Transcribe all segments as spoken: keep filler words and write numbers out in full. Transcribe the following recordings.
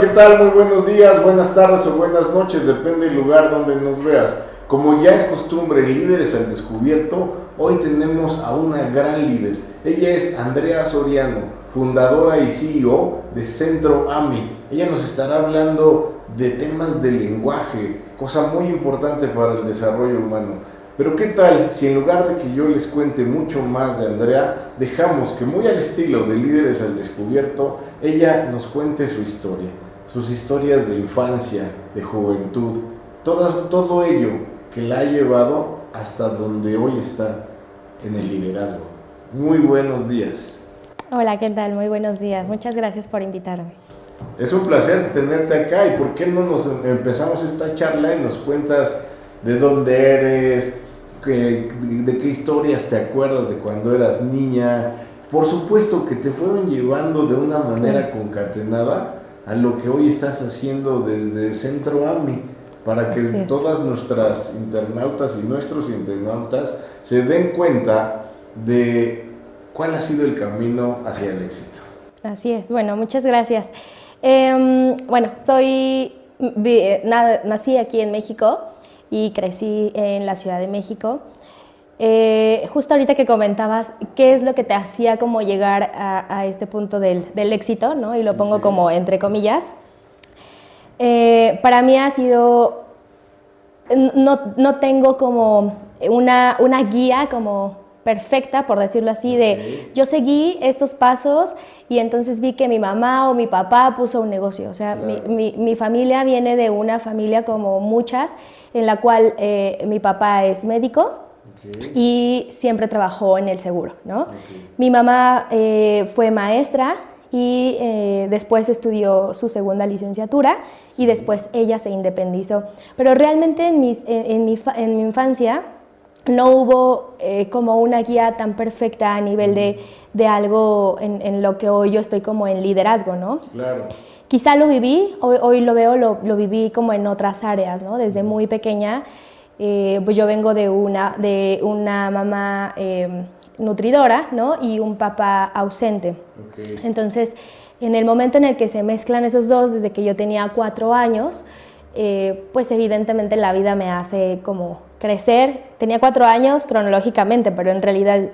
¿qué tal? Muy buenos días, buenas tardes o buenas noches, depende del lugar donde nos veas. Como ya es costumbre, Líderes al Descubierto, hoy tenemos a una gran líder. Ella es Andrea Soriano, fundadora y C E O de Centro A M I H. Ella nos estará hablando de temas de lenguaje, cosa muy importante para el desarrollo humano. Pero ¿qué tal si en lugar de que yo les cuente mucho más de Andrea, dejamos que, muy al estilo de Líderes al Descubierto, ella nos cuente su historia, sus historias de infancia, de juventud, todo, todo ello que la ha llevado hasta donde hoy está en el liderazgo? Muy buenos días. Hola, ¿qué tal? Muy buenos días. Muchas gracias por invitarme. Es un placer tenerte acá. ¿Y por qué no nos empezamos esta charla y nos cuentas de dónde eres, de qué historias te acuerdas de cuando eras niña? Por supuesto que te fueron llevando de una manera concatenada a lo que hoy estás haciendo desde Centro A M I H, para que todas nuestras internautas y nuestros internautas se den cuenta de cuál ha sido el camino hacia el éxito. Así es, bueno, muchas gracias. Eh, bueno, soy, nací aquí en México y crecí en la Ciudad de México. Eh, justo ahorita que comentabas qué es lo que te hacía como llegar a, a este punto del, del éxito, ¿no? Y lo pongo sí. como entre comillas. Eh, para mí ha sido... No, no tengo como una, una guía como perfecta, por decirlo así, de yo seguí estos pasos y entonces vi que mi mamá o mi papá puso un negocio. O sea, claro. mi, mi, mi familia viene de una familia como muchas, en la cual eh, mi papá es médico, okay, y siempre trabajó en el seguro, ¿no? Okay. Mi mamá eh, fue maestra y eh, después estudió su segunda licenciatura, sí, y después ella se independizó. Pero realmente en, mis, en, en, mi, en mi infancia no hubo eh, como una guía tan perfecta a nivel de, de algo en, en lo que hoy yo estoy como en liderazgo, ¿no? Claro. Quizá lo viví, hoy, hoy lo veo, lo, lo viví como en otras áreas, ¿no? Desde muy pequeña, eh, pues yo vengo de una, de una mamá eh, nutridora, ¿no? Y un papá ausente. Okay. Entonces, en el momento en el que se mezclan esos dos, desde que yo tenía cuatro años, eh, pues evidentemente la vida me hace como... crecer. Tenía cuatro años cronológicamente, pero en realidad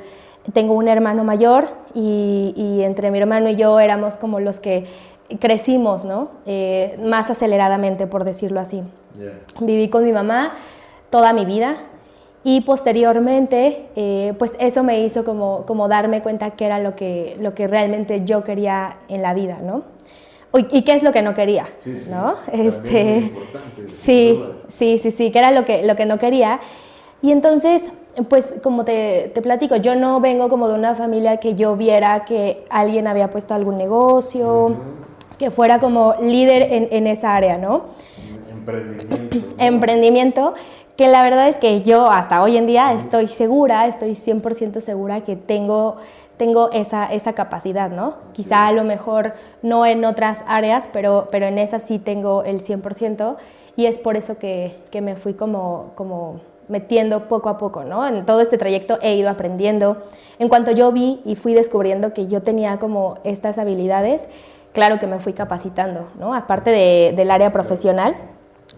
tengo un hermano mayor y, y entre mi hermano y yo éramos como los que crecimos, ¿no? Eh, más aceleradamente, por decirlo así. Yeah. Viví con mi mamá toda mi vida y posteriormente, eh, pues eso me hizo como, como darme cuenta que era lo que, lo que realmente yo quería en la vida, ¿no? ¿Y qué es lo que no quería? Sí, sí, ¿no? Este, es importante, sí, sí, sí, sí, que era lo que, lo que no quería. Y entonces, pues como te, te platico, yo no vengo como de una familia que yo viera que alguien había puesto algún negocio, uh-huh, que fuera como líder en, en esa área, ¿no? Emprendimiento. ¿No? Emprendimiento, que la verdad es que yo hasta hoy en día, uh-huh, estoy segura, estoy cien por ciento segura que tengo... tengo esa, esa capacidad, ¿no? Okay. Quizá a lo mejor no en otras áreas, pero, pero en esa sí tengo el cien por ciento y es por eso que, que me fui como, como metiendo poco a poco, ¿no? En todo este trayecto he ido aprendiendo. En cuanto yo vi y fui descubriendo que yo tenía como estas habilidades, claro que me fui capacitando, ¿no? Aparte de, del área profesional,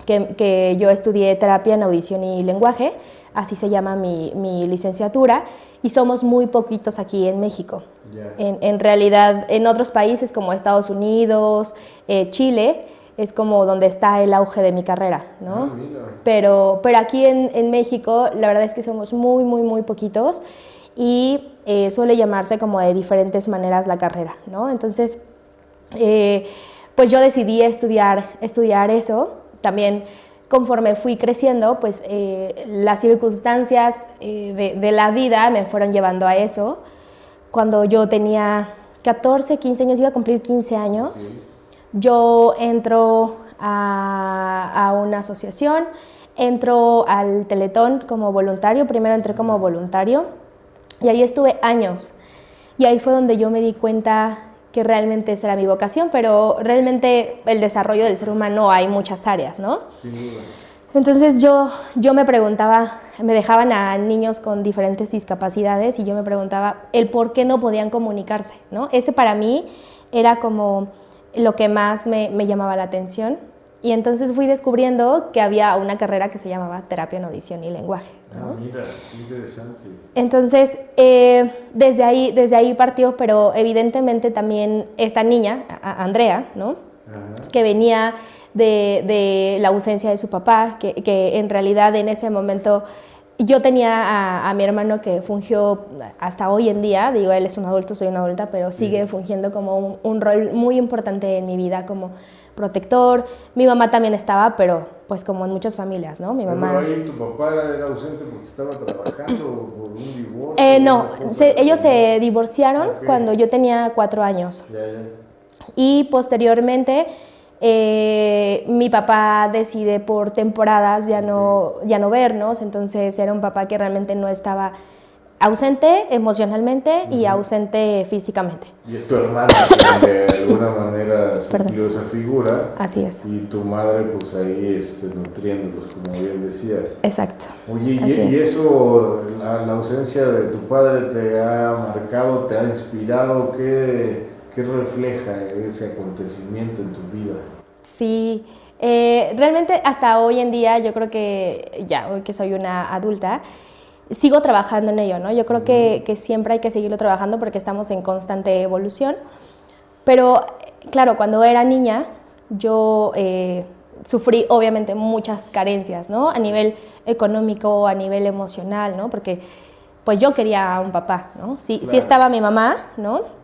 que, que yo estudié terapia en audición y lenguaje, así se llama mi, mi licenciatura, y somos muy poquitos aquí en México. Yeah. En, en realidad, en otros países como Estados Unidos, eh, Chile, es como donde está el auge de mi carrera, ¿no? Oh, pero, pero aquí en, en México, la verdad es que somos muy, muy, muy poquitos y eh, suele llamarse como de diferentes maneras la carrera, ¿no? Entonces, eh, pues yo decidí estudiar, estudiar eso. También, conforme fui creciendo, pues eh, las circunstancias eh, de, de la vida me fueron llevando a eso. Cuando yo tenía catorce, quince años, iba a cumplir quince años, sí, yo entro a, a una asociación, entro al Teletón como voluntario, primero entré como voluntario y ahí estuve años. Y ahí fue donde yo me di cuenta que realmente esa era mi vocación, pero realmente el desarrollo del ser humano hay muchas áreas, ¿no? Sin duda. Entonces yo, yo me preguntaba, me dejaban a niños con diferentes discapacidades y yo me preguntaba el por qué no podían comunicarse, ¿no? Ese para mí era como lo que más me, me llamaba la atención. Y entonces fui descubriendo que había una carrera que se llamaba Terapia en Audición y Lenguaje, ¿no? Ah, mira, qué interesante. Entonces, eh, desde, ahí, desde ahí partió, pero evidentemente también esta niña, a, a Andrea, ¿no? Ajá. Que venía de, de la ausencia de su papá, que, que en realidad en ese momento... Yo tenía a, a mi hermano que fungió hasta hoy en día, digo, él es un adulto, soy una adulta, pero sigue fungiendo como un, un rol muy importante en mi vida como protector. Mi mamá también estaba, pero pues como en muchas familias, ¿no? Mi mamá... ¿Pero ahí tu papá era ausente porque estaba trabajando por un divorcio? Eh, no, se, ellos se divorciaron okay. cuando yo tenía cuatro años. Ya, ya. Y posteriormente... Eh, mi papá decide por temporadas ya no, ya no vernos, entonces era un papá que realmente no estaba ausente emocionalmente uh-huh. y ausente físicamente. Y es tu hermana que de alguna manera cumplió esa figura. Así es. Y tu madre pues ahí este, nutriéndolos, como bien decías. Exacto. Oye, y, es. y eso, la, la ausencia de tu padre te ha marcado, te ha inspirado, ¿qué...? ¿Qué refleja ese acontecimiento en tu vida? Sí, eh, realmente hasta hoy en día yo creo que, ya hoy que soy una adulta, sigo trabajando en ello, ¿no? Yo creo que, que siempre hay que seguirlo trabajando porque estamos en constante evolución. Pero, claro, cuando era niña yo eh, sufrí obviamente muchas carencias, ¿no? A nivel económico, a nivel emocional, ¿no? Porque pues yo quería a un papá, ¿no? Sí, claro. Sí estaba mi mamá, ¿no?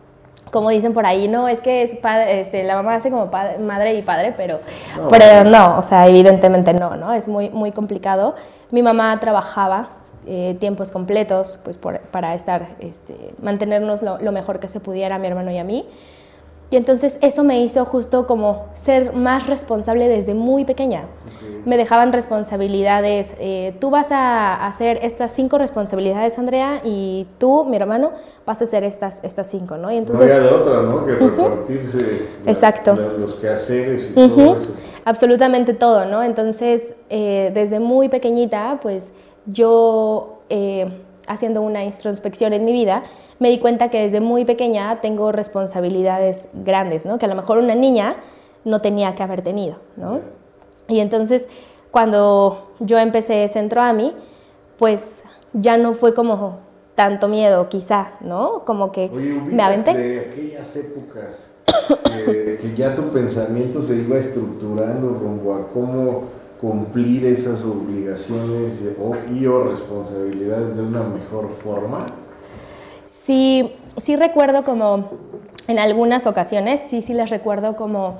Como dicen por ahí, no, es que es padre, este, la mamá hace como padre, madre y padre, pero no, pero no, o sea, evidentemente no, ¿no? Es muy, muy complicado. Mi mamá trabajaba eh, tiempos completos pues por, para estar, este, mantenernos lo, lo mejor que se pudiera a mi hermano y a mí. Y entonces eso me hizo justo como ser más responsable desde muy pequeña. Okay. Me dejaban responsabilidades. Eh, tú vas a hacer estas cinco responsabilidades, Andrea, y tú, mi hermano, vas a hacer estas, estas cinco, ¿no? Y entonces, no había de otra, ¿no? Que uh-huh. repartirse las, Exacto. las, los quehaceres y uh-huh. todo eso. Absolutamente todo, ¿no? Entonces, eh, desde muy pequeñita, pues yo... Eh, haciendo una introspección en mi vida, me di cuenta que desde muy pequeña tengo responsabilidades grandes, ¿no? Que a lo mejor una niña no tenía que haber tenido, ¿no? Y entonces, cuando yo empecé Centro A M I H, pues ya no fue como tanto miedo, quizá, ¿no? Como que Oye, me aventé. De aquellas épocas que, que ya tu pensamiento se iba estructurando rumbo a cómo cumplir esas obligaciones y o responsabilidades de una mejor forma? Sí, sí recuerdo como en algunas ocasiones, sí, sí las recuerdo como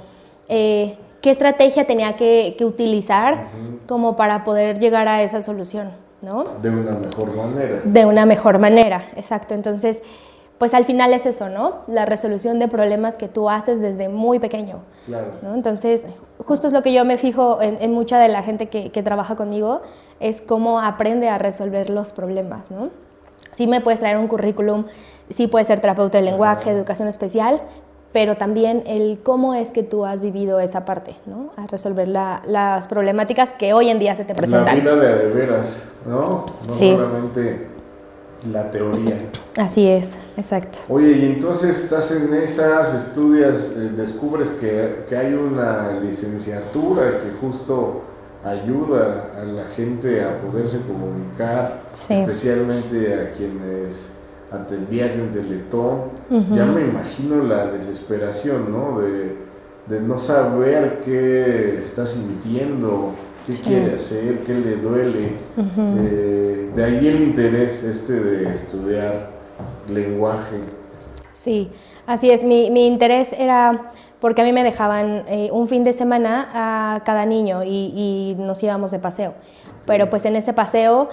eh, qué estrategia tenía que, que utilizar uh-huh. como para poder llegar a esa solución, ¿no? De una mejor manera. De una mejor manera, exacto. Entonces, pues al final es eso, ¿no? La resolución de problemas que tú haces desde muy pequeño. Claro. ¿No? Entonces, justo es lo que yo me fijo en, en mucha de la gente que, que trabaja conmigo, es cómo aprende a resolver los problemas, ¿no? Sí me puedes traer un currículum, sí puedes ser terapeuta de lenguaje, Ajá. educación especial, pero también el cómo es que tú has vivido esa parte, ¿no? A resolver la, las problemáticas que hoy en día se te presentan. La vida de de veras, ¿no? No sí. solamente... la teoría. Así es, exacto. Oye, y entonces estás en esas, estudias, eh, descubres que, que hay una licenciatura que justo ayuda a la gente a poderse comunicar, sí. especialmente a quienes atendías en Teletón. Uh-huh. Ya me imagino la desesperación, ¿no? De, de no saber qué estás sintiendo, qué sí. quiere hacer, qué le duele, uh-huh. eh, de ahí el interés este de estudiar lenguaje. Sí, así es, mi, mi interés era porque a mí me dejaban eh, un fin de semana a cada niño y, y nos íbamos de paseo, pero pues en ese paseo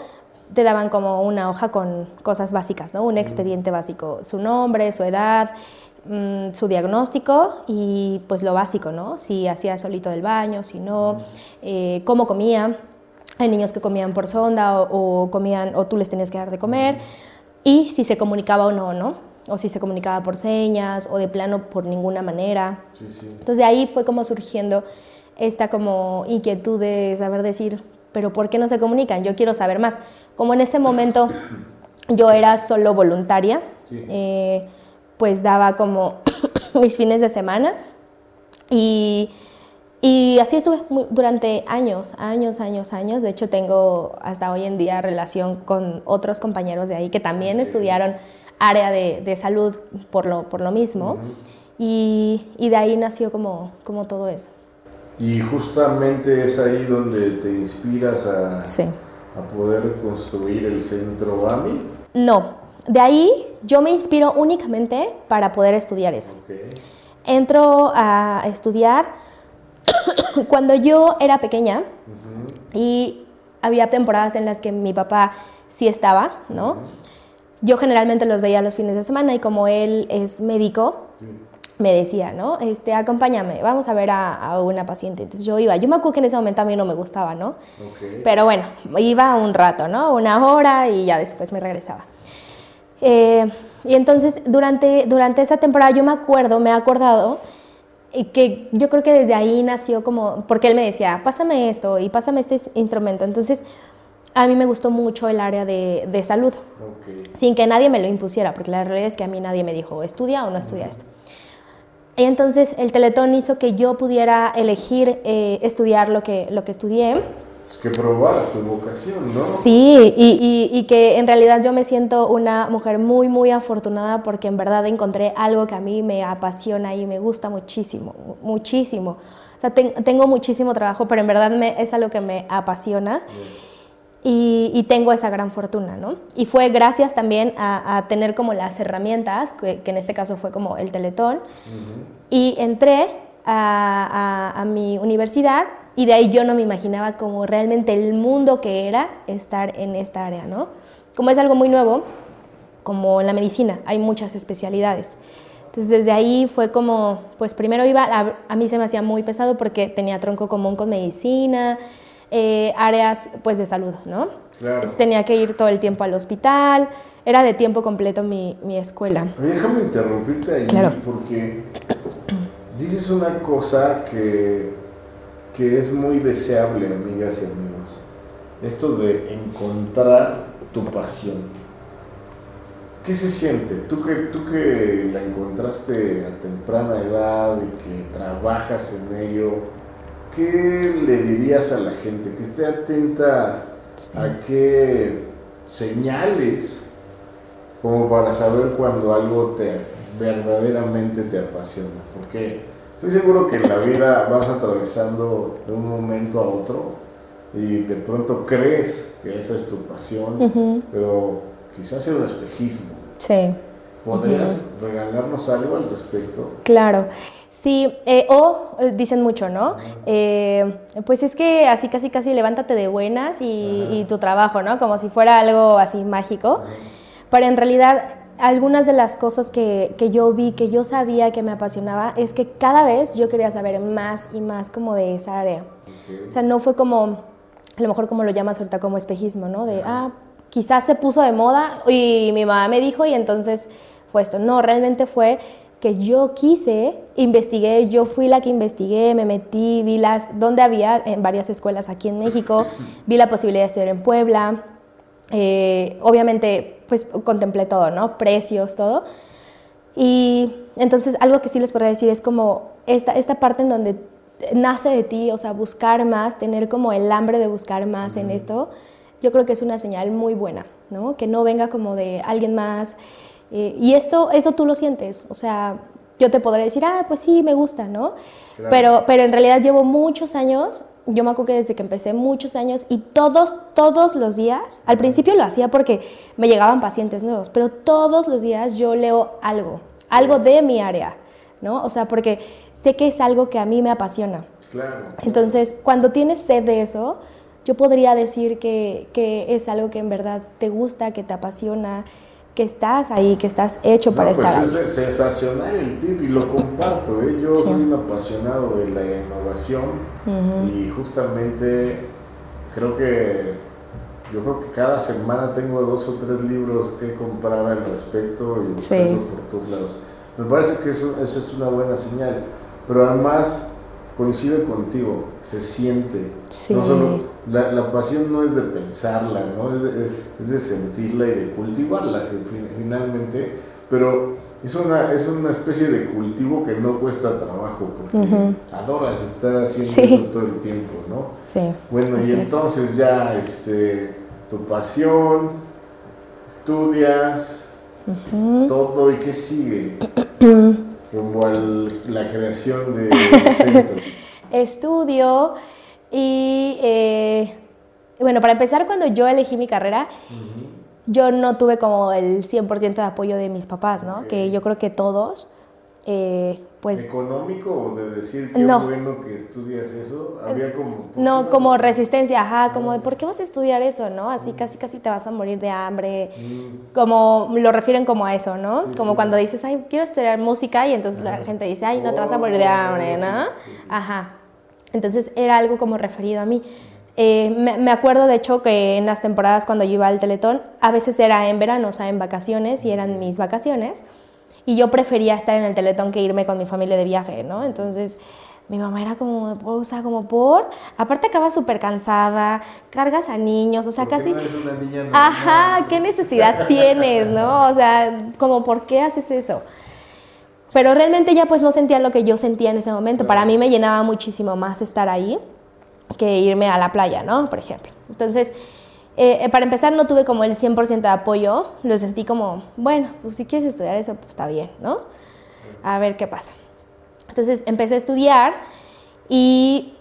te daban como una hoja con cosas básicas, ¿no? Un expediente uh-huh. básico, su nombre, su edad, Mm, su diagnóstico y pues lo básico, ¿no? Si hacía solito del baño, si no, eh, cómo comía. Hay niños que comían por sonda o, o comían o tú les tenías que dar de comer y si se comunicaba o no, ¿no? O si se comunicaba por señas o de plano por ninguna manera. Sí, sí. Entonces de ahí fue como surgiendo esta como inquietud de saber decir, pero ¿por qué no se comunican? Yo quiero saber más. Como en ese momento yo era solo voluntaria, sí. eh, pues daba como mis fines de semana Y, y así estuve durante años, años, años, años. De hecho, tengo hasta hoy en día relación con otros compañeros de ahí que también estudiaron área de, de salud por lo, por lo mismo. Uh-huh. y, y de ahí nació como, como todo eso. Y justamente es ahí donde te inspiras a, sí. a poder construir el Centro A M I H. No, de ahí yo me inspiro únicamente para poder estudiar eso. Okay. Entro a estudiar cuando yo era pequeña, uh-huh. y había temporadas en las que mi papá sí estaba, ¿no? Uh-huh. Yo generalmente los veía los fines de semana y como él es médico, uh-huh. me decía, ¿no? Este, acompáñame, vamos a ver a, a una paciente. Entonces yo iba, yo me acuerdo que en ese momento a mí no me gustaba, ¿no? Okay. Pero bueno, iba un rato, ¿no? Una hora y ya después me regresaba. Eh, y entonces durante, durante esa temporada yo me acuerdo, me he acordado que yo creo que desde ahí nació como, porque él me decía, pásame esto y pásame este instrumento. Entonces a mí me gustó mucho el área de, de salud, okay. sin que nadie me lo impusiera, porque la realidad es que a mí nadie me dijo, estudia o no estudia esto. Y entonces el Teletón hizo que yo pudiera elegir eh, estudiar lo que, lo que estudié. Es que probaras tu vocación, ¿no? Sí, y, y, y que en realidad yo me siento una mujer muy, muy afortunada porque en verdad encontré algo que a mí me apasiona y me gusta muchísimo, muchísimo. O sea, te, tengo muchísimo trabajo, pero en verdad me, es algo que me apasiona y, y tengo esa gran fortuna, ¿no? Y fue gracias también a, a tener como las herramientas, que, que en este caso fue como el Teletón, uh-huh. y entré a, a, a mi universidad. Y de ahí yo no me imaginaba como realmente el mundo que era estar en esta área, ¿no? Como es algo muy nuevo, como en la medicina, hay muchas especialidades. Entonces, desde ahí fue como, pues primero iba, a, a mí se me hacía muy pesado porque tenía tronco común con medicina, eh, áreas pues de salud, ¿no? Claro. Tenía que ir todo el tiempo al hospital, era de tiempo completo mi, mi escuela. Oye, déjame interrumpirte ahí, claro. porque dices una cosa que... que es muy deseable, amigas y amigos, esto de encontrar tu pasión. ¿Qué se siente? Tú que, tú que la encontraste a temprana edad y que trabajas en ello, ¿qué le dirías a la gente? Que esté atenta sí. a qué señales, como para saber cuando algo te verdaderamente te apasiona. ¿Por qué? Estoy seguro que en la vida vas atravesando de un momento a otro y de pronto crees que esa es tu pasión, uh-huh. pero quizás sea un espejismo. Sí. ¿Podrías uh-huh. regalarnos algo al respecto? Claro. Sí, eh, o dicen mucho, ¿no? Eh, pues es que así casi casi levántate de buenas y, uh-huh. y tu trabajo, ¿no? Como si fuera algo así mágico. Uh-huh. Pero en realidad... Algunas de las cosas que, que yo vi, que yo sabía que me apasionaba, es que cada vez yo quería saber más y más como de esa área. Okay. O sea, no fue como, a lo mejor como lo llamas ahorita, como espejismo, ¿no? De, ah, quizás se puso de moda y mi mamá me dijo y entonces fue esto. No, realmente fue que yo quise, investigué, yo fui la que investigué, me metí, vi las, donde había en varias escuelas aquí en México, vi la posibilidad de estudiar en Puebla, eh, obviamente... pues contemplé todo, ¿no? Precios, todo. Y entonces algo que sí les podría decir es como esta, esta parte en donde nace de ti, o sea, buscar más, tener como el hambre de buscar más mm. en esto, yo creo que es una señal muy buena, ¿no? Que no venga como de alguien más. Eh, y esto, eso tú lo sientes, o sea, yo te podré decir, ah, pues sí, me gusta, ¿no? Claro. Pero, pero en realidad llevo muchos años, yo me acuerdo que desde que empecé muchos años y todos, todos los días, al principio lo hacía porque me llegaban pacientes nuevos, pero todos los días yo leo algo, algo de mi área, ¿no? O sea, porque sé que es algo que a mí me apasiona. Claro. Entonces, cuando tienes sed de eso, yo podría decir que, que es algo que en verdad te gusta, que te apasiona, que estás ahí, que estás hecho no, para pues estar es ahí. Es sensacional el tip y lo comparto, ¿eh? Yo sí. soy un apasionado de la innovación uh-huh. y justamente creo que yo creo que cada semana tengo dos o tres libros que comprar al respecto y buscarlo sí. por todos lados. Me parece que eso, eso es una buena señal, pero además coincido contigo, se siente. Sí. No solo, la, la pasión no es de pensarla, ¿no? Es, de, es de sentirla y de cultivarla finalmente, pero es una, es una especie de cultivo que no cuesta trabajo, porque uh-huh. adoras estar haciendo sí. eso todo el tiempo, ¿no? Sí. Bueno, así y entonces es. ya este, tu pasión, estudias, uh-huh. todo, ¿y qué sigue? Como al, la creación del centro. Estudio y, eh, bueno, para empezar, cuando yo elegí mi carrera, uh-huh. yo no tuve como el cien por ciento de apoyo de mis papás, ¿no? Okay. Que yo creo que todos, eh, pues... ¿Económico o de decir qué no. bueno que estudias eso? Había como... No, como resistencia, ajá, no. como de ¿por qué vas a estudiar eso, no? Así mm. casi casi te vas a morir de hambre, mm. como lo refieren como a eso, ¿no? Sí, como sí. cuando dices, ay, quiero estudiar música y entonces ajá. la gente dice, ay, no oh, te vas a morir de hambre, ¿no? Sí, sí, sí. Ajá, entonces era algo como referido a mí. Eh, me, me acuerdo de hecho que en las temporadas cuando yo iba al Teletón, a veces era en verano, o sea, en vacaciones, y eran mis vacaciones, y yo prefería estar en el Teletón que irme con mi familia de viaje, ¿no? Entonces, mi mamá era como, o sea, como por... Aparte acabas súper cansada, cargas a niños, o sea, casi... No eres una niña normal. Ajá, ¿qué necesidad tienes, no? O sea, como, ¿por qué haces eso? Pero realmente ya pues no sentía lo que yo sentía en ese momento. Claro. Para mí me llenaba muchísimo más estar ahí que irme a la playa, ¿no? Por ejemplo. Entonces, eh, para empezar, no tuve como el cien por ciento de apoyo. Lo sentí como, bueno, pues si quieres estudiar eso, pues está bien, ¿no? A ver qué pasa. Entonces, empecé a estudiar y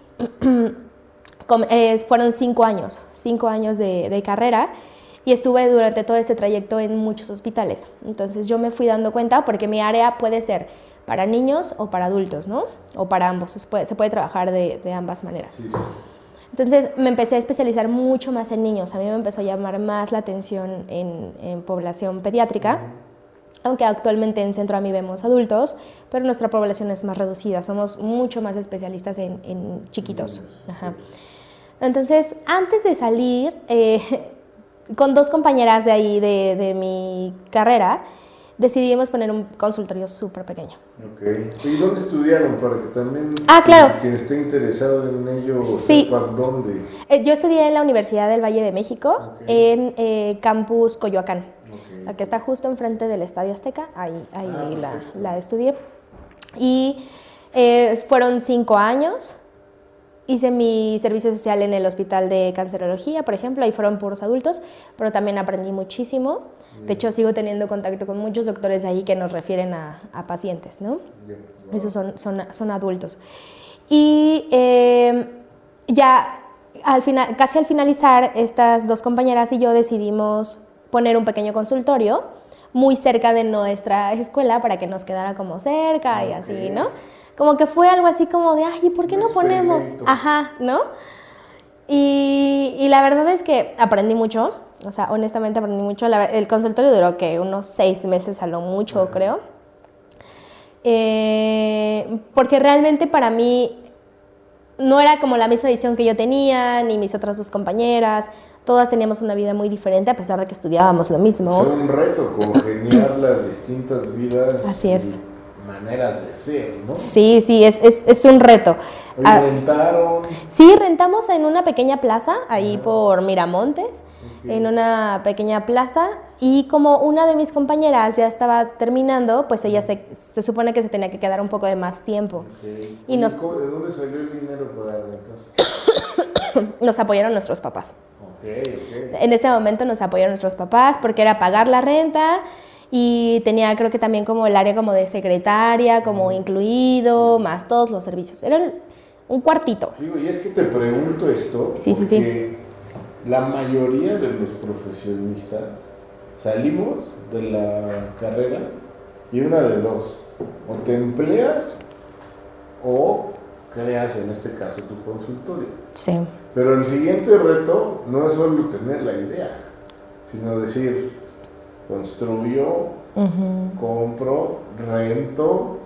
con, eh, fueron cinco años, cinco años de, de carrera, y estuve durante todo ese trayecto en muchos hospitales. Entonces, yo me fui dando cuenta porque mi área puede ser para niños o para adultos, ¿no? O para ambos, se puede, se puede trabajar de, de ambas maneras. Sí, sí. Entonces me empecé a especializar mucho más en niños, a mí me empezó a llamar más la atención en, en población pediátrica, uh-huh. aunque actualmente en Centro A M I H vemos adultos, pero nuestra población es más reducida, somos mucho más especialistas en, en chiquitos. Ajá. Entonces, antes de salir, eh, con dos compañeras de ahí de, de mi carrera, decidimos poner un consultorio súper pequeño. Okay. ¿Y dónde estudiaron? Para que también ah, claro. quien esté interesado en ello sí. sepa dónde. Eh, yo estudié en la Universidad del Valle de México, okay. en eh, campus Coyoacán, okay. la que está justo enfrente del Estadio Azteca, ahí, ahí ah, la, la estudié. Y eh, fueron cinco años, hice mi servicio social en el Hospital de Cancerología, por ejemplo, ahí fueron puros adultos, pero también aprendí muchísimo. De hecho, sigo teniendo contacto con muchos doctores ahí que nos refieren a, a pacientes, ¿no? Yeah, wow. Esos son, son, son adultos. Y eh, ya al final, casi al finalizar, estas dos compañeras y yo decidimos poner un pequeño consultorio muy cerca de nuestra escuela para que nos quedara como cerca okay. y así, ¿no? Como que fue algo así como de, ay, ¿por qué no ponemos? Ajá, ¿no? Y, y la verdad es que aprendí mucho. O sea, honestamente aprendí mucho. La, el consultorio duró que unos seis meses a lo mucho, ajá. creo. Eh, porque realmente para mí no era como la misma visión que yo tenía, ni mis otras dos compañeras. Todas teníamos una vida muy diferente a pesar de que estudiábamos lo mismo. Fue un reto congeniar las distintas vidas. Así es. Maneras de ser, ¿no? Sí, sí, es, es, es un reto. ¿Y rentaron? Sí, rentamos en una pequeña plaza, ahí ah. por Miramontes, okay. en una pequeña plaza, y como una de mis compañeras ya estaba terminando, pues ella se, se supone que se tenía que quedar un poco de más tiempo. Okay. Y nos, ¿de dónde salió el dinero para rentar? Nos apoyaron nuestros papás. Okay, okay. En ese momento nos apoyaron nuestros papás porque era pagar la renta, y tenía creo que también como el área como de secretaria, como incluido, más todos los servicios. Era un cuartito. Digo, y es que te pregunto esto, sí, porque sí, sí. la mayoría de los profesionistas salimos de la carrera y una de dos, o te empleas o creas en este caso tu consultorio. Sí. Pero el siguiente reto no es solo tener la idea, sino decir... Construyo, uh-huh. compro, rento,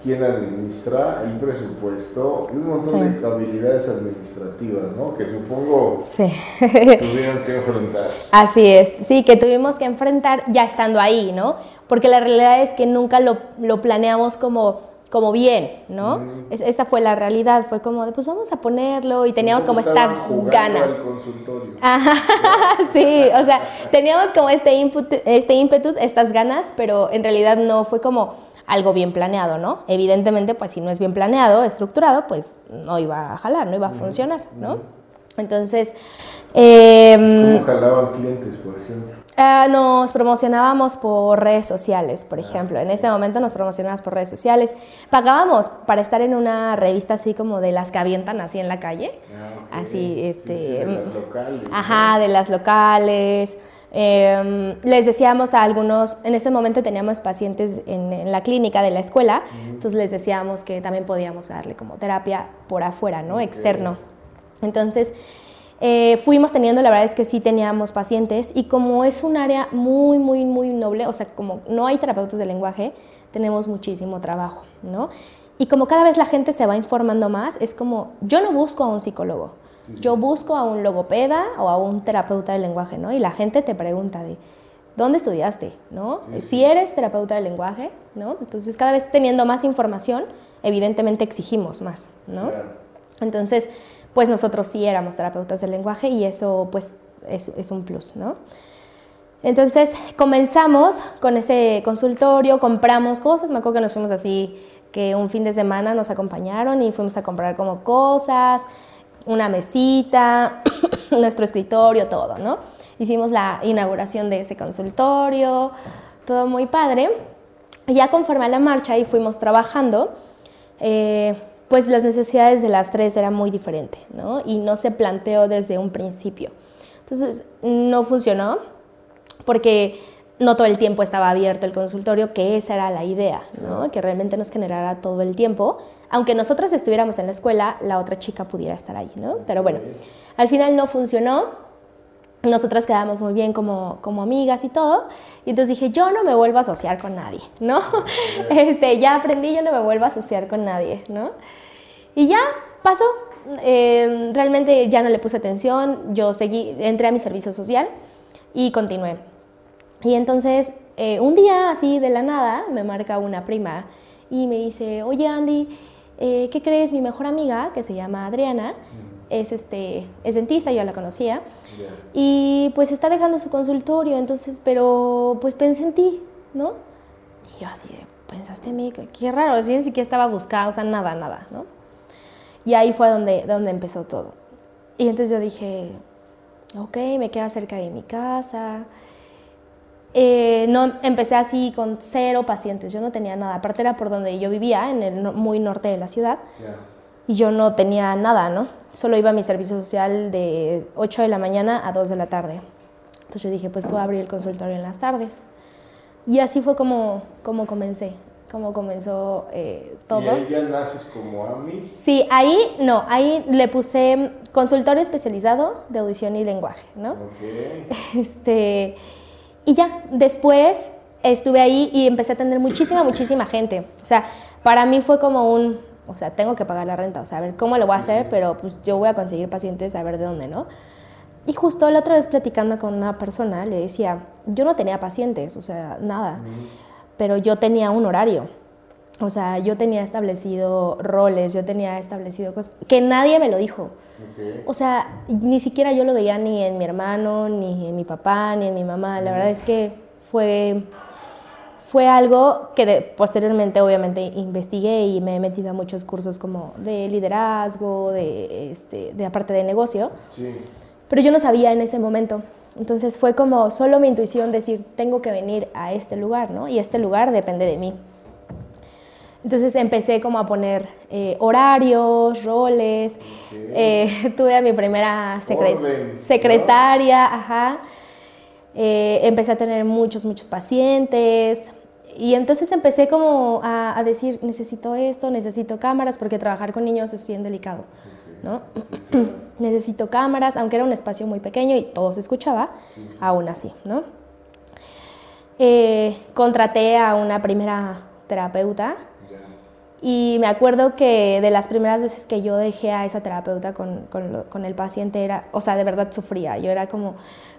quién administra, el presupuesto, un montón sí. de habilidades administrativas, ¿no? Que supongo sí. tuvieron que enfrentar. Así es, sí, que tuvimos que enfrentar ya estando ahí, ¿no? Porque la realidad es que nunca lo, lo planeamos como como bien, ¿no? Mm. Es, esa fue la realidad, fue como de, pues vamos a ponerlo, y teníamos como estas ganas. Al consultorio. Ajá, sí, o sea, teníamos como este, input, este ímpetu, estas ganas, pero en realidad no fue como algo bien planeado, ¿no? Evidentemente, pues si no es bien planeado, estructurado, pues no iba a jalar, no iba a mm. funcionar, ¿no? Mm. Entonces... Eh, ¿Cómo jalaban clientes, por ejemplo? Eh, nos promocionábamos por redes sociales, por ejemplo. En ese momento nos promocionábamos por redes sociales. Pagábamos para estar en una revista así como de las que avientan así en la calle. Ah, okay. Así, este... Sí, sí, de las locales. Ajá, ¿no? De las locales. Eh, les decíamos a algunos, en ese momento teníamos pacientes en, en la clínica de la escuela, uh-huh. entonces les decíamos que también podíamos darle como terapia por afuera, ¿no? Okay. Externo. Entonces... Eh, fuimos teniendo, la verdad es que sí teníamos pacientes, y como es un área muy, muy, muy noble, o sea, como no hay terapeutas de lenguaje, tenemos muchísimo trabajo, ¿no? Y como cada vez la gente se va informando más, es como, yo no busco a un psicólogo, sí, sí. yo busco a un logopeda o a un terapeuta de lenguaje, ¿no? Y la gente te pregunta de, ¿dónde estudiaste? ¿No? Sí, sí. Si eres terapeuta de lenguaje, ¿no? Entonces, cada vez teniendo más información, evidentemente exigimos más, ¿no? Claro. Entonces... pues nosotros sí éramos terapeutas del lenguaje y eso pues es, es un plus, ¿no? Entonces comenzamos con ese consultorio, compramos cosas, me acuerdo que nos fuimos así, que un fin de semana nos acompañaron y fuimos a comprar como cosas, una mesita, nuestro escritorio, todo, ¿no? Hicimos la inauguración de ese consultorio, todo muy padre. Ya conforme a la marcha y fuimos trabajando, eh, pues las necesidades de las tres eran muy diferentes, ¿no? Y no se planteó desde un principio. Entonces, no funcionó porque no todo el tiempo estaba abierto el consultorio, que esa era la idea, ¿no? Que realmente nos generara todo el tiempo. Aunque nosotras estuviéramos en la escuela, la otra chica pudiera estar ahí, ¿no? Pero bueno, al final no funcionó. Nosotras quedamos muy bien como, como amigas y todo. Y entonces dije, yo no me vuelvo a asociar con nadie, ¿no? Este, ya aprendí, yo no me vuelvo a asociar con nadie, ¿no? Y ya pasó. Eh, realmente ya no le puse atención. Yo seguí, entré a mi servicio social y continué. Y entonces, eh, un día así de la nada, me marca una prima y me dice, oye Andy, eh, ¿qué crees? Mi mejor amiga, que se llama Adriana, es, este, es dentista, yo la conocía. Yeah. Y pues está dejando su consultorio, entonces, pero pues pensé en ti, ¿no? Y yo así de, pensaste en mí, qué, qué raro, yo ni siquiera estaba buscada, o sea, nada, nada, ¿no? Y ahí fue donde, donde empezó todo. Y entonces yo dije, ok, me queda cerca de mi casa. Eh, no, empecé así con cero pacientes, yo no tenía nada. Aparte era por donde yo vivía, en el no, muy norte de la ciudad. Yeah. Y yo no tenía nada, ¿no? Solo iba a mi servicio social de ocho de la mañana a dos de la tarde. Entonces yo dije, pues puedo abrir el consultorio en las tardes. Y así fue como, como comencé, como comenzó eh, todo. ¿Y ahí ya naces como A M I? Sí, ahí no, ahí le puse consultorio especializado de audición y lenguaje, ¿no? Ok. Este, y ya, después estuve ahí y empecé a atender muchísima, muchísima gente. O sea, para mí fue como un... O sea, tengo que pagar la renta, o sea, a ver cómo lo voy a hacer, pero pues yo voy a conseguir pacientes a ver de dónde, ¿no? Y justo la otra vez platicando con una persona, le decía, yo no tenía pacientes, o sea, nada, pero yo tenía un horario, o sea, yo tenía establecido roles, yo tenía establecido cosas que nadie me lo dijo. Okay. O sea, ni siquiera yo lo veía ni en mi hermano, ni en mi papá, ni en mi mamá, la verdad es que fue... Fue algo que de, posteriormente, obviamente, investigué y me he metido a muchos cursos como de liderazgo, de, este, de aparte de negocio. Sí. Pero yo no sabía en ese momento. Entonces fue como solo mi intuición decir, tengo que venir a este lugar, ¿no? Y este lugar depende de mí. Entonces empecé como a poner eh, horarios, roles. Okay. Eh, tuve a mi primera secre- Orden, secretaria, ¿no? Ajá. Eh, empecé a tener muchos, muchos pacientes. Y entonces empecé como a, a decir, necesito esto, necesito cámaras, porque trabajar con niños es bien delicado, ¿no? Sí, claro. Necesito cámaras, aunque era un espacio muy pequeño y todo se escuchaba, sí, sí. Aún así, ¿no? Eh, contraté a una primera terapeuta, yeah. Y me acuerdo que de las primeras veces que yo dejé a esa terapeuta con, con, lo, con el paciente, era, o sea, de verdad sufría. Yo era como,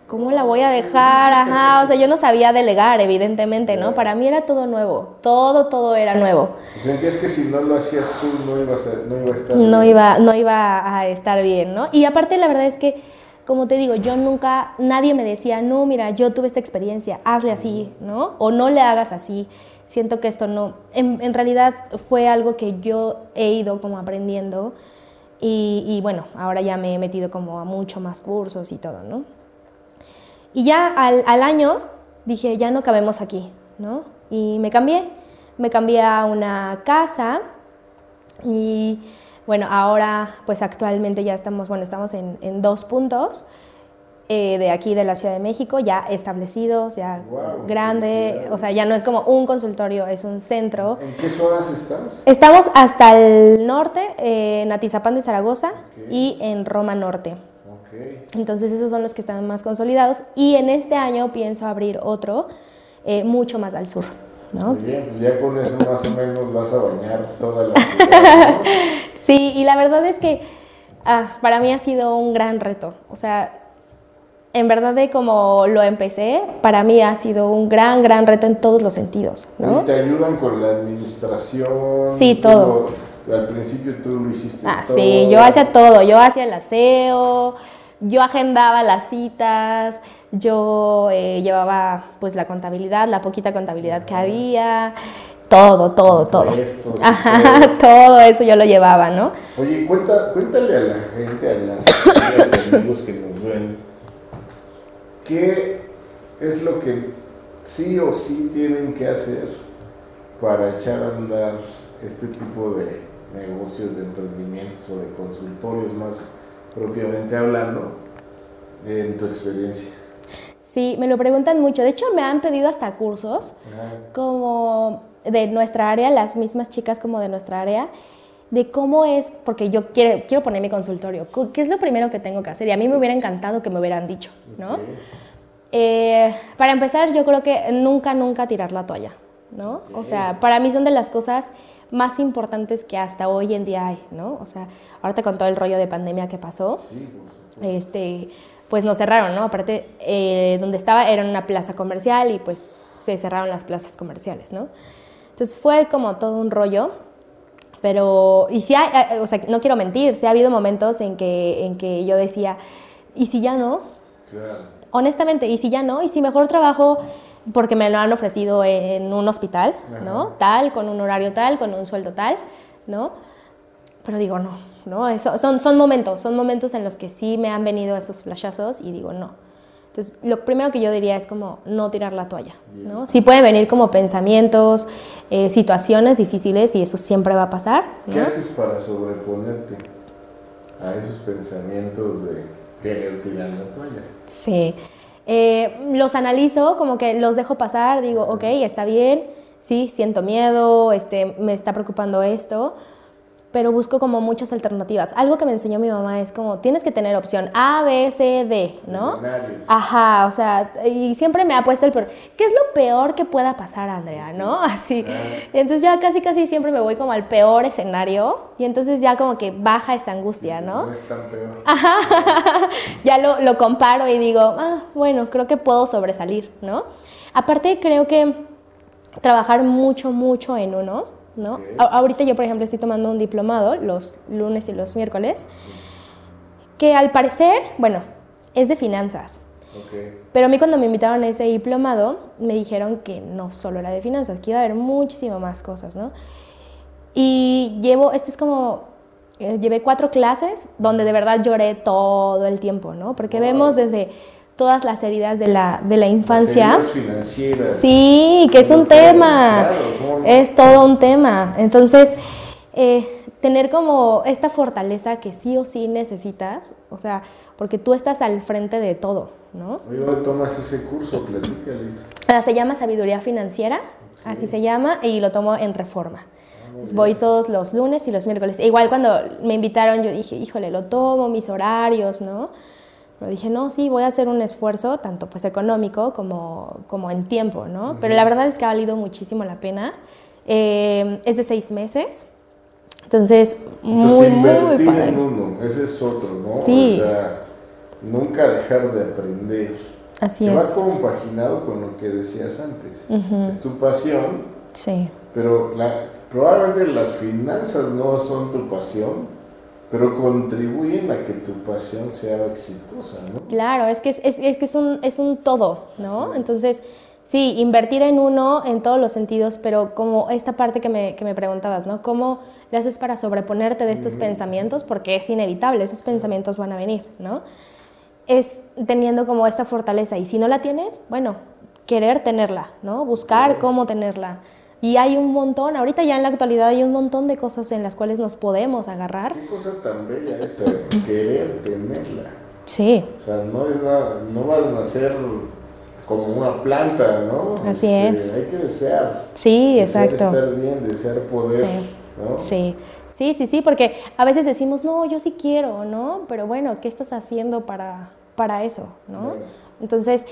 ¿cómo la voy a dejar? Ajá, o sea, yo no sabía delegar, evidentemente, ¿no? Para mí era todo nuevo, todo, todo era nuevo. Sentías que si no lo hacías tú no ibas a, no iba a estar bien. No iba, no iba a estar bien, ¿no? Y aparte la verdad es que, como te digo, yo nunca, nadie me decía, no, mira, yo tuve esta experiencia, hazle así, ¿no? O no le hagas así. Siento que esto no, en, en realidad fue algo que yo he ido como aprendiendo y, y bueno, ahora ya me he metido como a mucho más cursos y todo, ¿no? Y ya al, al año dije, ya no cabemos aquí, ¿no? Y me cambié, me cambié a una casa y bueno, ahora pues actualmente ya estamos, bueno, estamos en, en dos puntos. Eh, de aquí de la Ciudad de México, ya establecidos, ya wow, grande, o sea, ya no es como un consultorio, es un centro. ¿En qué zonas estás? Estamos hasta el norte, eh, en Atizapán de Zaragoza, okay, y en Roma Norte. Okay. Entonces esos son los que están más consolidados y en este año pienso abrir otro eh, mucho más al sur, ¿no? Muy bien, pues ya con eso más o menos vas a bañar toda la ciudad, ¿no? Sí, y la verdad es que ah, para mí ha sido un gran reto, o sea, en verdad, de como lo empecé, para mí ha sido un gran, gran reto en todos los sentidos, ¿no? ¿Y te ayudan con la administración? Sí, todo. Tú, al principio tú lo hiciste ah, todo. Sí, yo hacía todo. Yo hacía el aseo, yo agendaba las citas, yo eh, llevaba pues la contabilidad, la poquita contabilidad que había, todo, todo, todo. Estos, Ajá, todo. todo eso yo lo llevaba, ¿no? Oye, cuenta, cuéntale a la gente, a las a los amigos que nos ven, ¿qué es lo que sí o sí tienen que hacer para echar a andar este tipo de negocios, de emprendimientos o de consultorios más propiamente hablando, en tu experiencia? Sí, me lo preguntan mucho. De hecho, me han pedido hasta cursos, Ajá. como de nuestra área, las mismas chicas como de nuestra área, de cómo es, porque yo quiero, quiero poner mi consultorio, qué es lo primero que tengo que hacer, y a mí me hubiera encantado que me hubieran dicho, ¿no? Okay. Eh, para empezar, yo creo que nunca, nunca tirar la toalla, ¿no? Okay. O sea, para mí son de las cosas más importantes que hasta hoy en día hay, ¿no? O sea, ahorita con todo el rollo de pandemia que pasó, sí, pues, este, pues nos cerraron, ¿no? Aparte, eh, donde estaba era una plaza comercial y pues se cerraron las plazas comerciales, ¿no? Entonces fue como todo un rollo. Pero, y si hay, o sea, no quiero mentir, sí ha habido momentos en que, en que yo decía, ¿y si ya no? Claro. Honestamente, ¿y si ya no? ¿Y si mejor trabajo porque me lo han ofrecido en un hospital, Ajá. ¿no? Tal, con un horario tal, con un sueldo tal, ¿no? Pero digo, no, no, eso, son, son momentos, son momentos en los que sí me han venido esos flashazos y digo, no. Entonces, lo primero que yo diría es como no tirar la toalla, ¿no? Sí pueden venir como pensamientos, eh, situaciones difíciles y eso siempre va a pasar, ¿no? ¿Qué haces para sobreponerte a esos pensamientos de querer tirar la toalla? Sí, eh, los analizo, como que los dejo pasar, digo, ok, está bien, sí, siento miedo, este, me está preocupando esto, pero busco como muchas alternativas. Algo que me enseñó mi mamá es como, tienes que tener opción A, B, C, D, ¿no? Escenarios. Ajá, o sea, y siempre me ha puesto el peor. ¿Qué es lo peor que pueda pasar, Andrea, no? Así. Y entonces ya casi, casi siempre me voy como al peor escenario y entonces ya como que baja esa angustia, ¿no? No es tan peor. Ajá. Ya lo, lo comparo y digo, ah, bueno, creo que puedo sobresalir, ¿no? Aparte creo que trabajar mucho, mucho en uno, ¿no? Okay. Ahorita yo, por ejemplo, estoy tomando un diplomado los lunes y los miércoles, sí, que al parecer, bueno, es de finanzas. Okay. Pero a mí cuando me invitaron a ese diplomado, me dijeron que no solo era de finanzas, que iba a haber muchísimas más cosas, ¿no? Y llevo, este es como, eh, llevé cuatro clases donde de verdad lloré todo el tiempo, ¿no? Porque wow, vemos desde todas las heridas de la, de la infancia. Las heridas financieras. Sí, que es un tema. Claro, es todo un tema. Entonces, eh, tener como esta fortaleza que sí o sí necesitas, o sea, porque tú estás al frente de todo, ¿no? Oye, ¿dónde tomas ese curso? Platícales. Ah, se llama Sabiduría Financiera, okay, así se llama, y lo tomo en Reforma. Voy todos los lunes y los miércoles. E igual cuando me invitaron yo dije, híjole, lo tomo, mis horarios, ¿no? Pero dije, no, sí, voy a hacer un esfuerzo, tanto pues económico como, como en tiempo, ¿no? Uh-huh. Pero la verdad es que ha valido muchísimo la pena. Eh, es de seis meses. Entonces, muy, Entonces, invertir muy padre. en uno, ese es otro, ¿no? Sí. O sea, nunca dejar de aprender. Así que es. Va compaginado con lo que decías antes. Uh-huh. Es tu pasión. Sí. Pero la, probablemente las finanzas no son tu pasión, pero contribuyen a que tu pasión sea exitosa, ¿no? Claro, es que es, es, es, que es, un, es un todo, ¿no? Entonces, sí, invertir en uno en todos los sentidos, pero como esta parte que me, que me preguntabas, ¿no? ¿Cómo le haces para sobreponerte de estos mm. pensamientos? Porque es inevitable, esos pensamientos van a venir, ¿no? Es teniendo como esta fortaleza, y si no la tienes, bueno, querer tenerla, ¿no? Buscar sí. cómo tenerla. Y hay un montón, ahorita ya en la actualidad hay un montón de cosas en las cuales nos podemos agarrar. Qué cosa tan bella esa, querer tenerla. Sí. O sea, no es nada, no van a ser como una planta, ¿no? Así sí, es. Hay que desear. Sí, desear exacto. Desear estar bien, desear poder, sí. ¿no? Sí. Sí, sí, sí, porque a veces decimos, no, yo sí quiero, ¿no? Pero bueno, ¿qué estás haciendo para, para eso, no? Bueno. Entonces...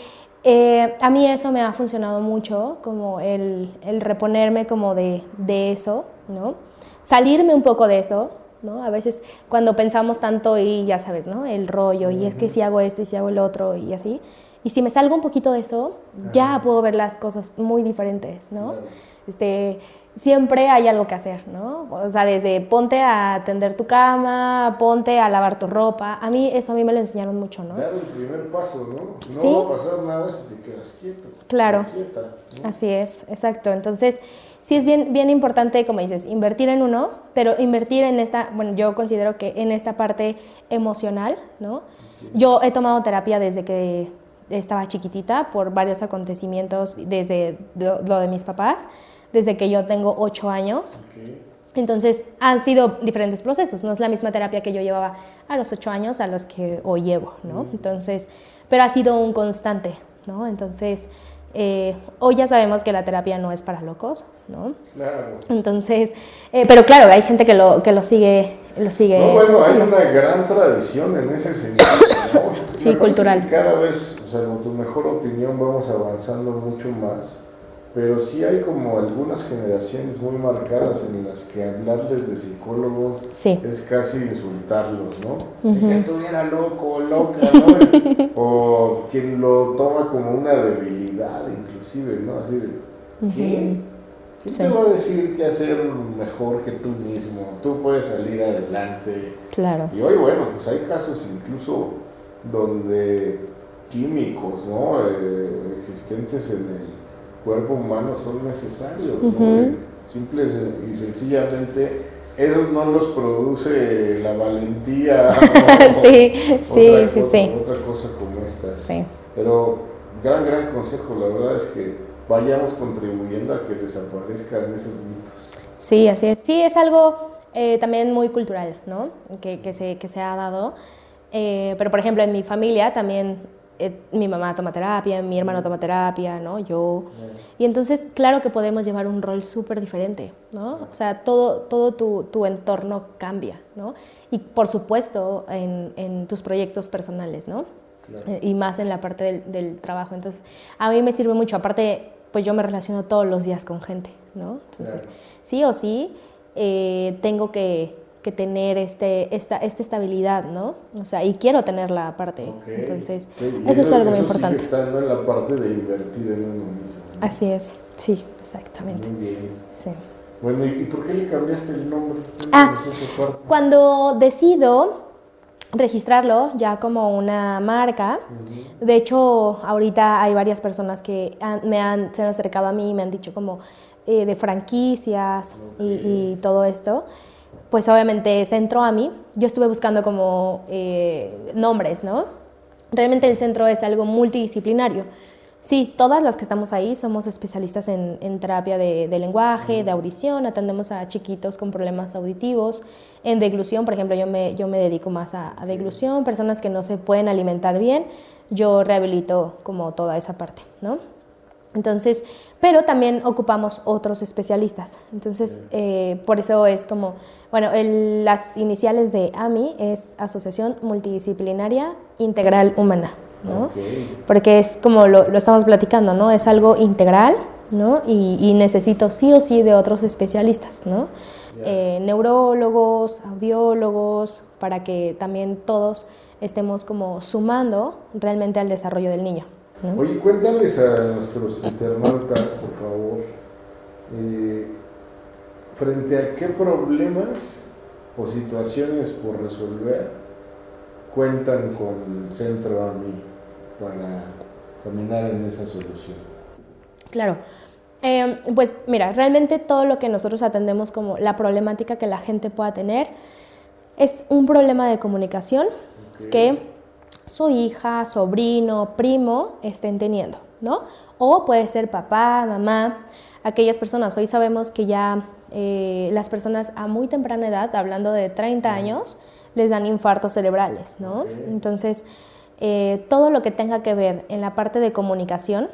Eh, a mí eso me ha funcionado mucho, como el, el reponerme como de, de eso, ¿no? Salirme un poco de eso, ¿no? A veces cuando pensamos tanto y ya sabes, ¿no? El rollo, uh-huh. y es que si hago esto y si hago el otro y así. Y si me salgo un poquito de eso, uh-huh. ya puedo ver las cosas muy diferentes, ¿no? Uh-huh. Este... Siempre hay algo que hacer, ¿no? O sea, desde ponte a tender tu cama, ponte a lavar tu ropa. A mí, eso a mí me lo enseñaron mucho, ¿no? Dar el primer paso, ¿no? No ¿Sí? va a pasar nada si te quedas quieto. Claro. Quieta, ¿no? Así es, exacto. Entonces, sí es bien, bien importante, como dices, invertir en uno, pero invertir en esta, bueno, yo considero que en esta parte emocional, ¿no? Okay. Yo he tomado terapia desde que estaba chiquitita por varios acontecimientos, desde lo de mis papás, desde que yo tengo ocho años. Okay. Entonces, han sido diferentes procesos. No es la misma terapia que yo llevaba a los ocho años a los que hoy llevo, ¿no? Mm. Entonces, pero ha sido un constante, ¿no? Entonces, eh, hoy ya sabemos que la terapia no es para locos, ¿no? Claro. Entonces, eh, pero claro, hay gente que lo, que lo sigue... Lo sigue no, bueno, hay una gran tradición en ese sentido, ¿no? Sí, cultural. Cada vez, o sea, con tu mejor opinión vamos avanzando mucho más. Pero sí hay como algunas generaciones muy marcadas en las que hablarles de psicólogos sí. es casi insultarlos, ¿no? Uh-huh. De que estuviera loco o loca, ¿no? O quien lo toma como una debilidad inclusive, ¿no? Así de, uh-huh. ¿quién? ¿Quién sí. te va a decir qué hacer mejor que tú mismo? Tú puedes salir adelante. Claro. Y hoy, bueno, pues hay casos incluso donde químicos, ¿no? Eh, existentes en el cuerpo humano son necesarios, uh-huh. ¿no? Simples y sencillamente esos no los produce la valentía o, sí, o, sí, otra, sí, o, sí. otra cosa como esta. Sí. Pero gran, gran consejo, la verdad es que vayamos contribuyendo a que desaparezcan esos mitos. Sí, así es. Sí, es algo eh, también muy cultural, ¿no? Que, que, se, que se ha dado. Eh, pero, por ejemplo, en mi familia también... Eh, mi mamá toma terapia, mi hermano toma terapia, ¿no? Yo. Bien. Y entonces, claro que podemos llevar un rol súper diferente, ¿no? O sea, todo, todo tu, tu entorno cambia, ¿no? Y, por supuesto, en, en tus proyectos personales, ¿no? Claro. Eh, y más en la parte del, del trabajo. Entonces, a mí me sirve mucho. Aparte, pues yo me relaciono todos los días con gente, ¿no? Entonces, claro. sí o sí, eh, tengo que... que tener este, esta, esta estabilidad, ¿no? O sea, y quiero tenerla aparte. Okay. Entonces, okay. eso es algo eso importante. Eso sigue estando en la parte de invertir en uno mismo, ¿no? Así es, sí, exactamente. Muy bien. Sí. Bueno, ¿y por qué le cambiaste el nombre? Ah, cuando decido registrarlo ya como una marca, uh-huh. de hecho, ahorita hay varias personas que han, me han, se han acercado a mí y me han dicho como eh, de franquicias okay. y, y todo esto. Pues obviamente Centro A M I H, yo estuve buscando como eh, nombres, ¿no? Realmente el centro es algo multidisciplinario. Sí, todas las que estamos ahí somos especialistas en, en terapia de, de lenguaje, de audición, atendemos a chiquitos con problemas auditivos, en deglución, por ejemplo, yo me, yo me dedico más a, a deglución, personas que no se pueden alimentar bien, yo rehabilito como toda esa parte, ¿no? Entonces, pero también ocupamos otros especialistas. Entonces, eh, por eso es como, bueno, el, las iniciales de A M I es Asociación Multidisciplinaria Integral Humana, ¿no? Okay. Porque es como lo, lo estamos platicando, ¿no? Es algo integral, ¿no? Y, y necesito sí o sí de otros especialistas, ¿no? eh, neurólogos, audiólogos, para que también todos estemos como sumando realmente al desarrollo del niño, ¿no? Oye, cuéntales a nuestros internautas, por favor, eh, frente a qué problemas o situaciones por resolver cuentan con Centro A M I H para caminar en esa solución. Claro, eh, pues mira, realmente todo lo que nosotros atendemos como la problemática que la gente pueda tener es un problema de comunicación, okay, que su hija, sobrino, primo estén teniendo, ¿no? O puede ser papá, mamá, aquellas personas. Hoy sabemos que ya eh, las personas a muy temprana edad, hablando de treinta años, les dan infartos cerebrales, ¿no? Okay. Entonces, eh, todo lo que tenga que ver en la parte de comunicación,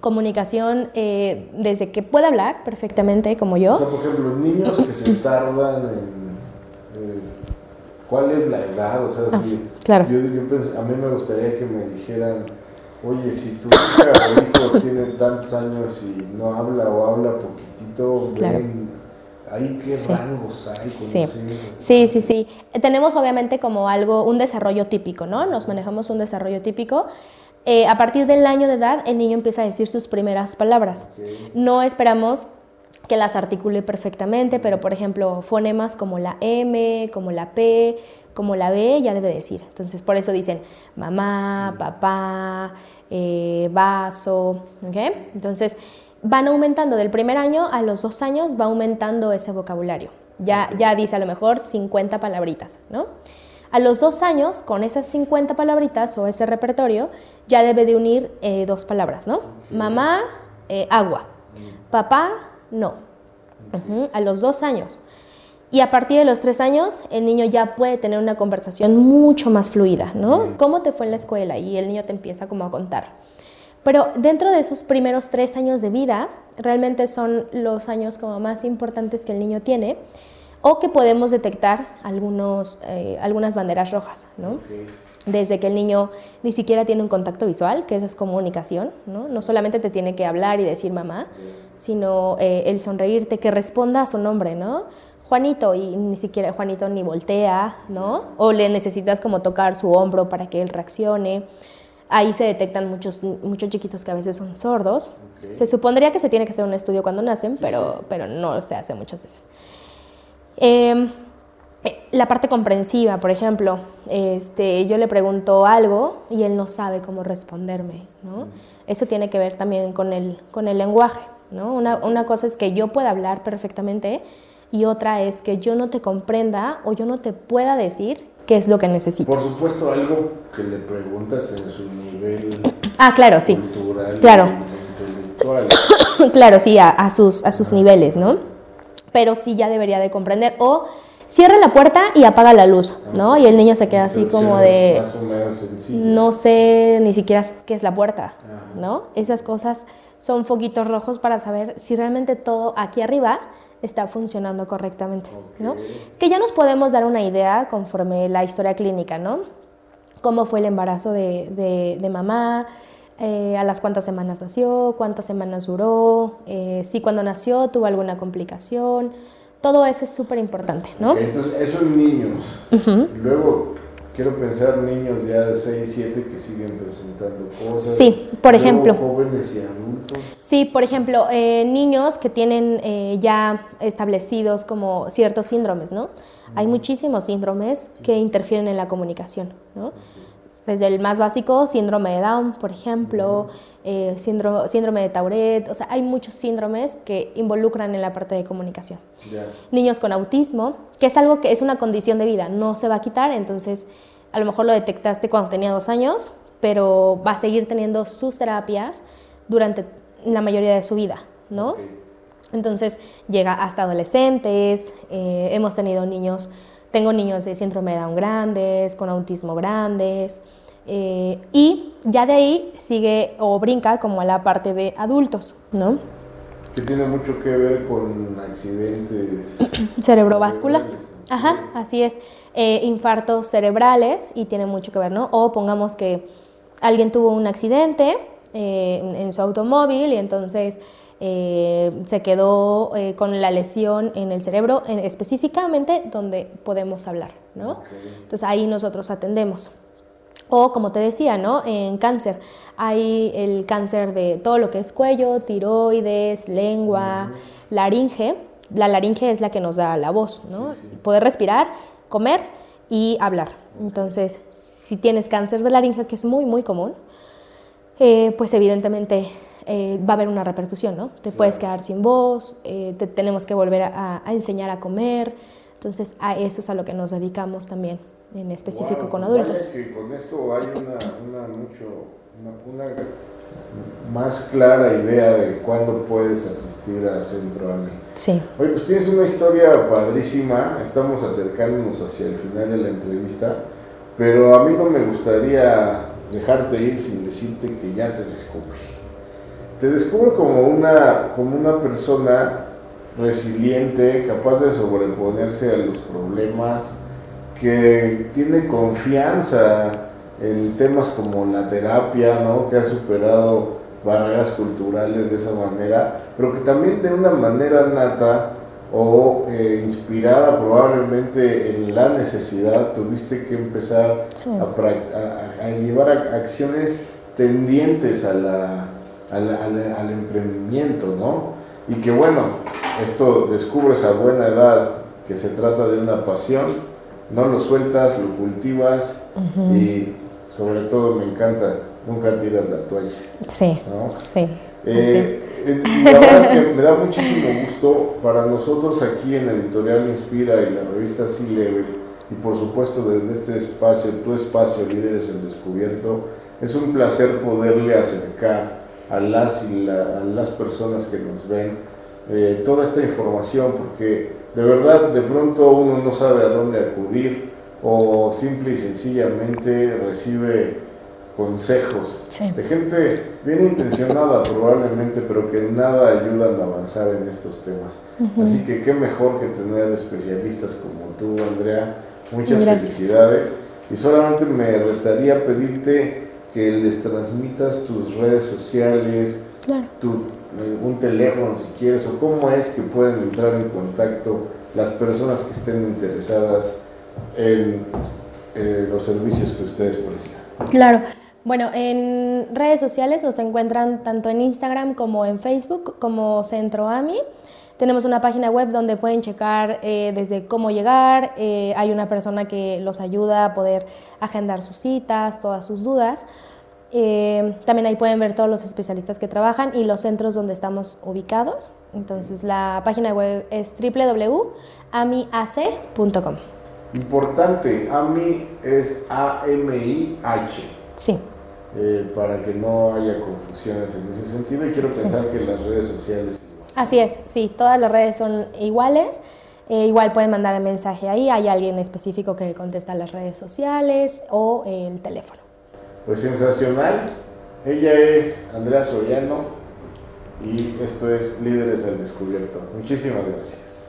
comunicación eh, desde que pueda hablar perfectamente, como yo. O sea, por ejemplo, niños que se tardan en... Eh, ¿cuál es la edad? O sea, ah, si claro. yo, yo pensé, a mí me gustaría que me dijeran, oye, si tu hija o hijo tiene tantos años y no habla o habla poquitito, claro, ven, ahí qué sí. rangos hay. Sí. sí, sí, sí. Tenemos obviamente como algo, un desarrollo típico, ¿no? Nos manejamos un desarrollo típico. Eh, a partir del año de edad, el niño empieza a decir sus primeras palabras. Okay. No esperamos que las articule perfectamente, pero por ejemplo fonemas como la M, como la P, como la B, ya debe decir. Entonces por eso dicen mamá, papá, eh, vaso, ¿okay? Entonces van aumentando del primer año a los dos años, va aumentando ese vocabulario. Ya, ya dice a lo mejor cincuenta palabritas, ¿no? A los dos años, con esas cincuenta palabritas o ese repertorio, ya debe de unir eh, dos palabras, ¿no? Mamá, eh, agua. Papá, no. Uh-huh. A los dos años. Y a partir de los tres años, el niño ya puede tener una conversación mucho más fluida, ¿no? ¿Cómo te fue en la escuela? Y el niño te empieza como a contar. Pero dentro de esos primeros tres años de vida, realmente son los años como más importantes que el niño tiene o que podemos detectar algunos, eh, algunas banderas rojas, ¿no? Okay. Desde que el niño ni siquiera tiene un contacto visual, que eso es comunicación, ¿no? No solamente te tiene que hablar y decir mamá, sino eh, el sonreírte, que responda a su nombre, ¿no? Juanito, y ni siquiera Juanito ni voltea, ¿no? O le necesitas como tocar su hombro para que él reaccione. Ahí se detectan muchos, muchos chiquitos que a veces son sordos. Okay. Se supondría que se tiene que hacer un estudio cuando nacen, sí, pero, sí. pero no se hace muchas veces. Eh, La parte comprensiva, por ejemplo, este, yo le pregunto algo y él no sabe cómo responderme, ¿no? Eso tiene que ver también con el, con el lenguaje, ¿no? Una, una cosa es que yo pueda hablar perfectamente y otra es que yo no te comprenda o yo no te pueda decir qué es lo que necesito. Por supuesto, algo que le preguntas en su nivel ah, claro, sí. cultural claro. e intelectual. Claro, sí, a, a sus, a sus ah. niveles, ¿no? Pero sí ya debería de comprender o... Cierra la puerta y apaga la luz, ¿no? Y el niño se queda así como de... Más o menos sencillo. No sé ni siquiera qué es la puerta, ¿no? Esas cosas son foquitos rojos para saber si realmente todo aquí arriba está funcionando correctamente, ¿no? Que ya nos podemos dar una idea conforme la historia clínica, ¿no? Cómo fue el embarazo de, de, de mamá, eh, a las cuántas semanas nació, cuántas semanas duró, eh, si cuando nació tuvo alguna complicación... Todo eso es súper importante, ¿no? Okay, entonces, esos niños. Uh-huh. Luego, quiero pensar niños ya de seis, siete que siguen presentando cosas. Sí, por Luego, ejemplo. Jóvenes y adultos. Sí, por ejemplo, eh, niños que tienen eh, ya establecidos como ciertos síndromes, ¿no? Uh-huh. Hay muchísimos síndromes sí. que interfieren en la comunicación, ¿no? Uh-huh. Desde el más básico, síndrome de Down, por ejemplo, eh, síndrome, síndrome de Tourette, o sea, hay muchos síndromes que involucran en la parte de comunicación. Yeah. Niños con autismo, que es algo que es una condición de vida, no se va a quitar, entonces a lo mejor lo detectaste cuando tenía dos años, pero va a seguir teniendo sus terapias durante la mayoría de su vida, ¿no? Okay. Entonces llega hasta adolescentes, eh, hemos tenido niños... Tengo niños de síndrome de Down grandes, con autismo grandes, eh, y ya de ahí sigue o brinca como a la parte de adultos, ¿no? Que tiene mucho que ver con accidentes... cerebrovasculares. Ajá, así es. Eh, infartos cerebrales y tiene mucho que ver, ¿no? O pongamos que alguien tuvo un accidente eh, en su automóvil y entonces... eh, se quedó eh, con la lesión en el cerebro, en, específicamente donde podemos hablar, ¿no? Okay. Entonces ahí nosotros atendemos. O como te decía, ¿no? En cáncer, hay el cáncer de todo lo que es cuello, tiroides, lengua, uh-huh. laringe. La laringe es la que nos da la voz, ¿no? Sí, sí. Poder respirar, comer y hablar. Entonces, si tienes cáncer de laringe, que es muy, muy común, eh, pues evidentemente eh, va a haber una repercusión, ¿no? Te claro. puedes quedar sin voz, eh, te tenemos que volver a, a enseñar a comer. Entonces, a eso es a lo que nos dedicamos también. En específico wow, con adultos. Vaya que con esto hay una, una, mucho, una, una más clara idea de cuándo puedes asistir a Centro A M I H. Sí. Oye, pues tienes una historia padrísima, estamos acercándonos hacia el final de la entrevista, pero a mí no me gustaría dejarte ir sin decirte que ya te descubro. Te descubro como una, como una persona resiliente, capaz de sobreponerse a los problemas, que tiene confianza en temas como la terapia, ¿no? Que ha superado barreras culturales de esa manera, pero que también de una manera nata o eh, inspirada probablemente en la necesidad, tuviste que empezar sí. a, a, a llevar a acciones tendientes a la, a la, a la, al emprendimiento, ¿no? Y que bueno, esto descubres a buena edad que se trata de una pasión, no lo sueltas, lo cultivas uh-huh. y sobre todo me encanta, nunca tiras la toalla. Sí, ¿no? Sí. Eh, eh, la verdad que me da muchísimo gusto para nosotros aquí en la Editorial Inspira y la revista C-Level y por supuesto desde este espacio, tu espacio Líderes al Descubierto, es un placer poderle acercar a las, y la, a las personas que nos ven eh, toda esta información porque de verdad, de pronto uno no sabe a dónde acudir o simple y sencillamente recibe consejos sí. de gente bien intencionada probablemente, pero que nada ayudan a avanzar en estos temas. Uh-huh. Así que qué mejor que tener especialistas como tú, Andrea. Muchas Gracias. Felicidades. Y solamente me restaría pedirte que les transmitas tus redes sociales, claro. tu un teléfono si quieres, o cómo es que pueden entrar en contacto las personas que estén interesadas en, en los servicios que ustedes prestan. Claro, bueno, en redes sociales nos encuentran tanto en Instagram como en Facebook como Centro A M I. Tenemos una página web donde pueden checar eh, desde cómo llegar, eh, hay una persona que los ayuda a poder agendar sus citas, todas sus dudas. Eh, también ahí pueden ver todos los especialistas que trabajan y los centros donde estamos ubicados. Entonces la página web es doble u doble u doble u punto a m i a c punto com. Importante, A M I es A M I H. Sí. Eh, para que no haya confusiones en ese sentido y quiero pensar sí. que las redes sociales... Así es, sí, todas las redes son iguales. Eh, igual pueden mandar un mensaje ahí, hay alguien específico que contesta las redes sociales o el teléfono. Pues sensacional, ella es Andrea Soriano y esto es Líderes al Descubierto. Muchísimas gracias.